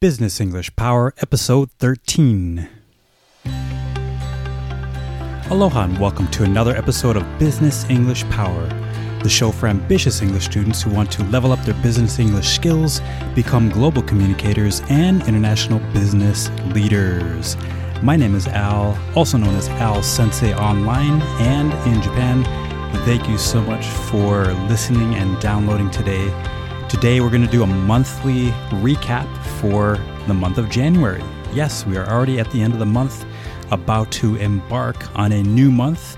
Business English Power, Episode 13. Aloha and welcome to another episode of Business English Power, the show for ambitious English students who want to level up their business English skills, become global communicators, and international business leaders. My name is Al, also known as Al Sensei Online, and in Japan. Thank you so much for listening and downloading today. Today we're going to do a monthly recap for the month of January. Yes, we are already at the end of the month, about to embark on a new month,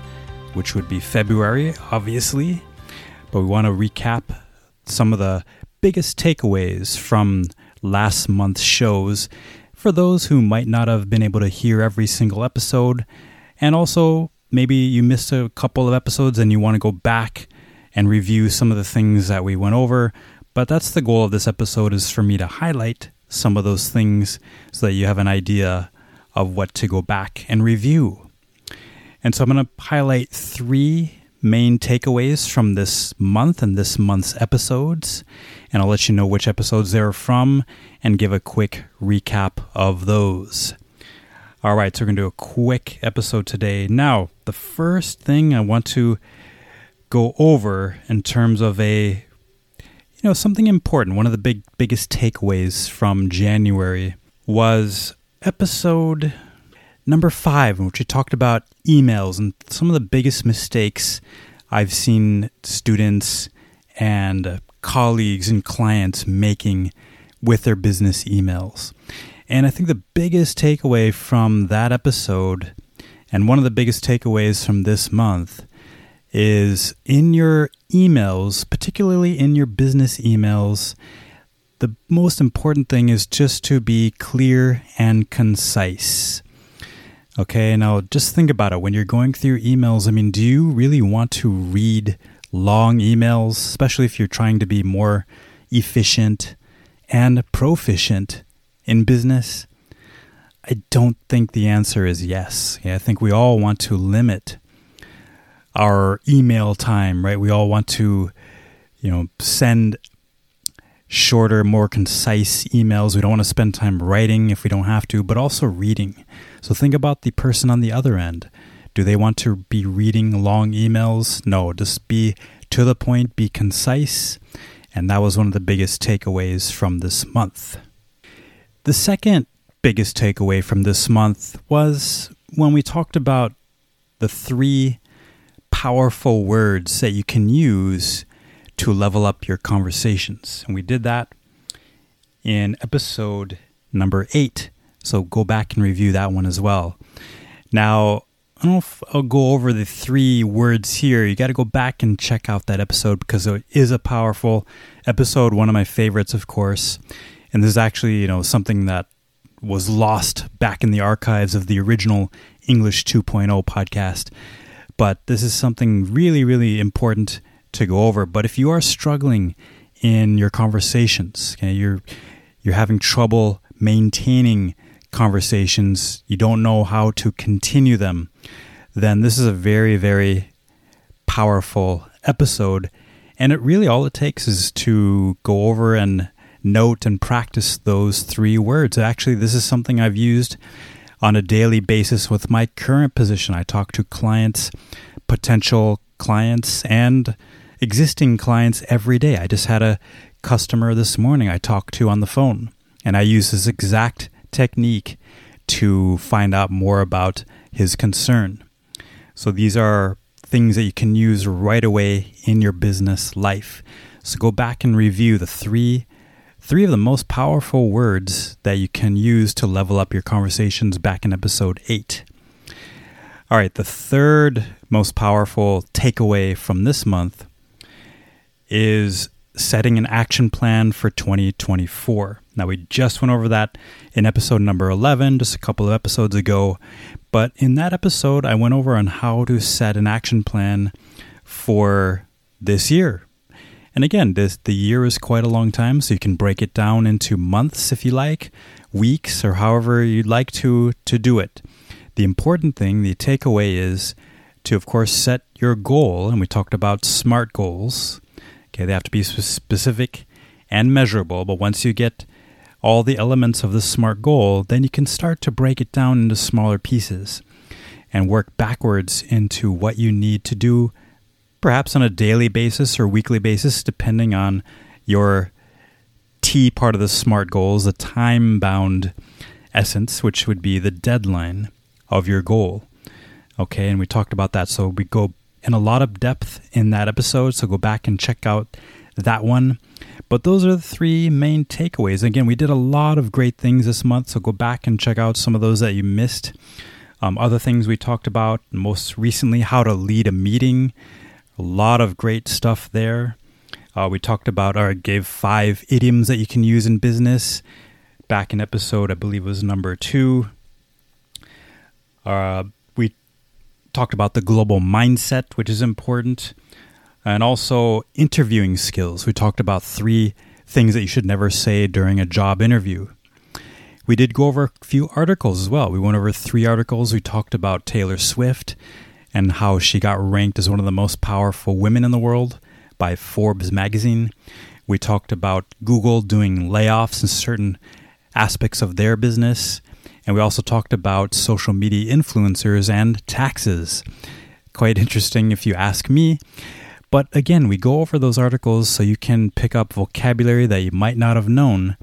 which would be February, obviously. But we want to recap some of the biggest takeaways from last month's shows for those who might not have been able to hear every single episode, and also maybe you missed a couple of episodes and you want to go back and review some of the things that we went over. But that's the goal of this episode, is for me to highlight some of those things so that you have an idea of what to go back and review. And so I'm going to highlight three main takeaways from this month and this month's episodes. And I'll let you know which episodes they're from and give a quick recap of those. All right, so we're going to do a quick episode today. Now, the first thing I want to go over in terms of something important, one of the biggest takeaways from January was episode number 5, in which we talked about emails and some of the biggest mistakes I've seen students and colleagues and clients making with their business emails. And I think the biggest takeaway from that episode, and one of the biggest takeaways from this month, is in your emails, particularly in your business emails, the most important thing is just to be clear and concise. Okay, now just think about it. When you're going through emails, I mean, do you really want to read long emails, especially if you're trying to be more efficient and proficient in business? I don't think the answer is yes. Yeah, I think we all want to limit our email time, right? We all want to, send shorter, more concise emails. We don't want to spend time writing if we don't have to, but also reading. So think about the person on the other end. Do they want to be reading long emails? No, just be to the point, be concise. And that was one of the biggest takeaways from this month. The second biggest takeaway from this month was when we talked about the 3 powerful words that you can use to level up your conversations. And we did that in episode number 8. So go back and review that one as well. Now, I don't know if I'll go over the 3 words here. You got to go back and check out that episode because it is a powerful episode, one of my favorites, of course. And this is actually, something that was lost back in the archives of the original English 2.0 podcast. But this is something really, really important to go over. But if you are struggling in your conversations, okay, you're having trouble maintaining conversations, you don't know how to continue them, then this is a very, very powerful episode. And it really, all it takes is to go over and note and practice those 3 words. Actually, this is something I've used on a daily basis with my current position. I talk to clients, potential clients, and existing clients every day. I just had a customer this morning I talked to on the phone, and I use this exact technique to find out more about his concern. So these are things that you can use right away in your business life. So go back and review the 3 of the most powerful words that you can use to level up your conversations back in episode 8. All right, the third most powerful takeaway from this month is setting an action plan for 2024. Now, we just went over that in episode number 11, just a couple of episodes ago. But in that episode, I went over on how to set an action plan for this year. And again, the year is quite a long time, so you can break it down into months if you like, weeks, or however you'd like to do it. The important thing, the takeaway, is to, of course, set your goal. And we talked about SMART goals. Okay, they have to be specific and measurable. But once you get all the elements of the SMART goal, then you can start to break it down into smaller pieces and work backwards into what you need to do, perhaps on a daily basis or weekly basis, depending on your T part of the SMART goals, the time-bound essence, which would be the deadline of your goal. Okay, and we talked about that, so we go in a lot of depth in that episode, so go back and check out that one. But those are the three main takeaways. Again, we did a lot of great things this month, so go back and check out some of those that you missed. Other things we talked about, most recently, how to lead a meeting. A lot of great stuff there. We talked about, or gave 5 idioms that you can use in business back in episode, I believe it was number 2. We talked about the global mindset, which is important. And also interviewing skills. We talked about 3 things that you should never say during a job interview. We did go over a few articles as well. We went over 3 articles. We talked about Taylor Swift and how she got ranked as one of the most powerful women in the world by Forbes magazine. We talked about Google doing layoffs in certain aspects of their business. And we also talked about social media influencers and taxes. Quite interesting if you ask me. But again, we go over those articles so you can pick up vocabulary that you might not have known,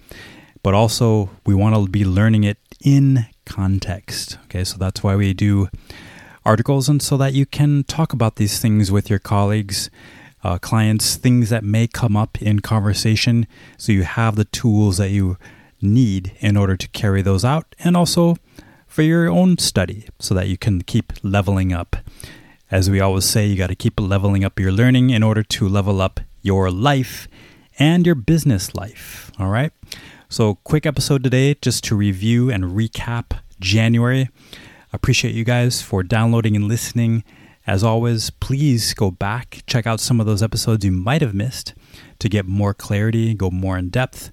but also we want to be learning it in context. Okay, so that's why we do articles, and so that you can talk about these things with your colleagues, clients, things that may come up in conversation, so you have the tools that you need in order to carry those out, and also for your own study so that you can keep leveling up. As we always say, you got to keep leveling up your learning in order to level up your life and your business life, all right? So quick episode today just to review and recap January. Appreciate you guys for downloading and listening. As always, please go back, check out some of those episodes you might have missed to get more clarity, go more in depth.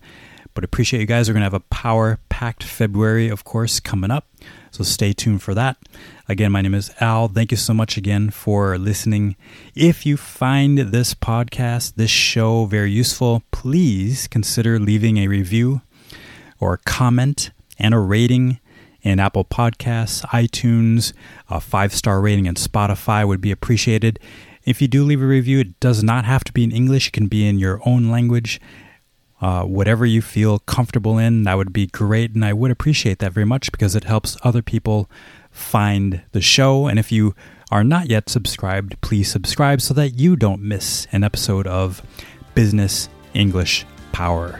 But appreciate you guys. We're going to have a power-packed February, of course, coming up. So stay tuned for that. Again, my name is Al. Thank you so much again for listening. If you find this podcast, this show very useful, please consider leaving a review or a comment and a rating in Apple Podcasts, iTunes. A 5-star rating in Spotify would be appreciated. If you do leave a review, it does not have to be in English. It can be in your own language. Whatever you feel comfortable in, that would be great, and I would appreciate that very much because it helps other people find the show. And if you are not yet subscribed, please subscribe so that you don't miss an episode of Business English Power.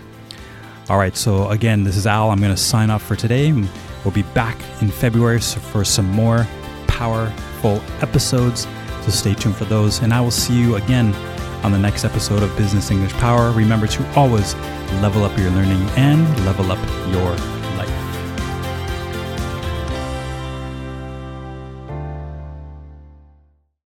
All right, so again, this is Al. I'm going to sign off for today. We'll be back in February for some more powerful episodes, so stay tuned for those, and I will see you again on the next episode of Business English Power. Remember to always level up your learning and level up your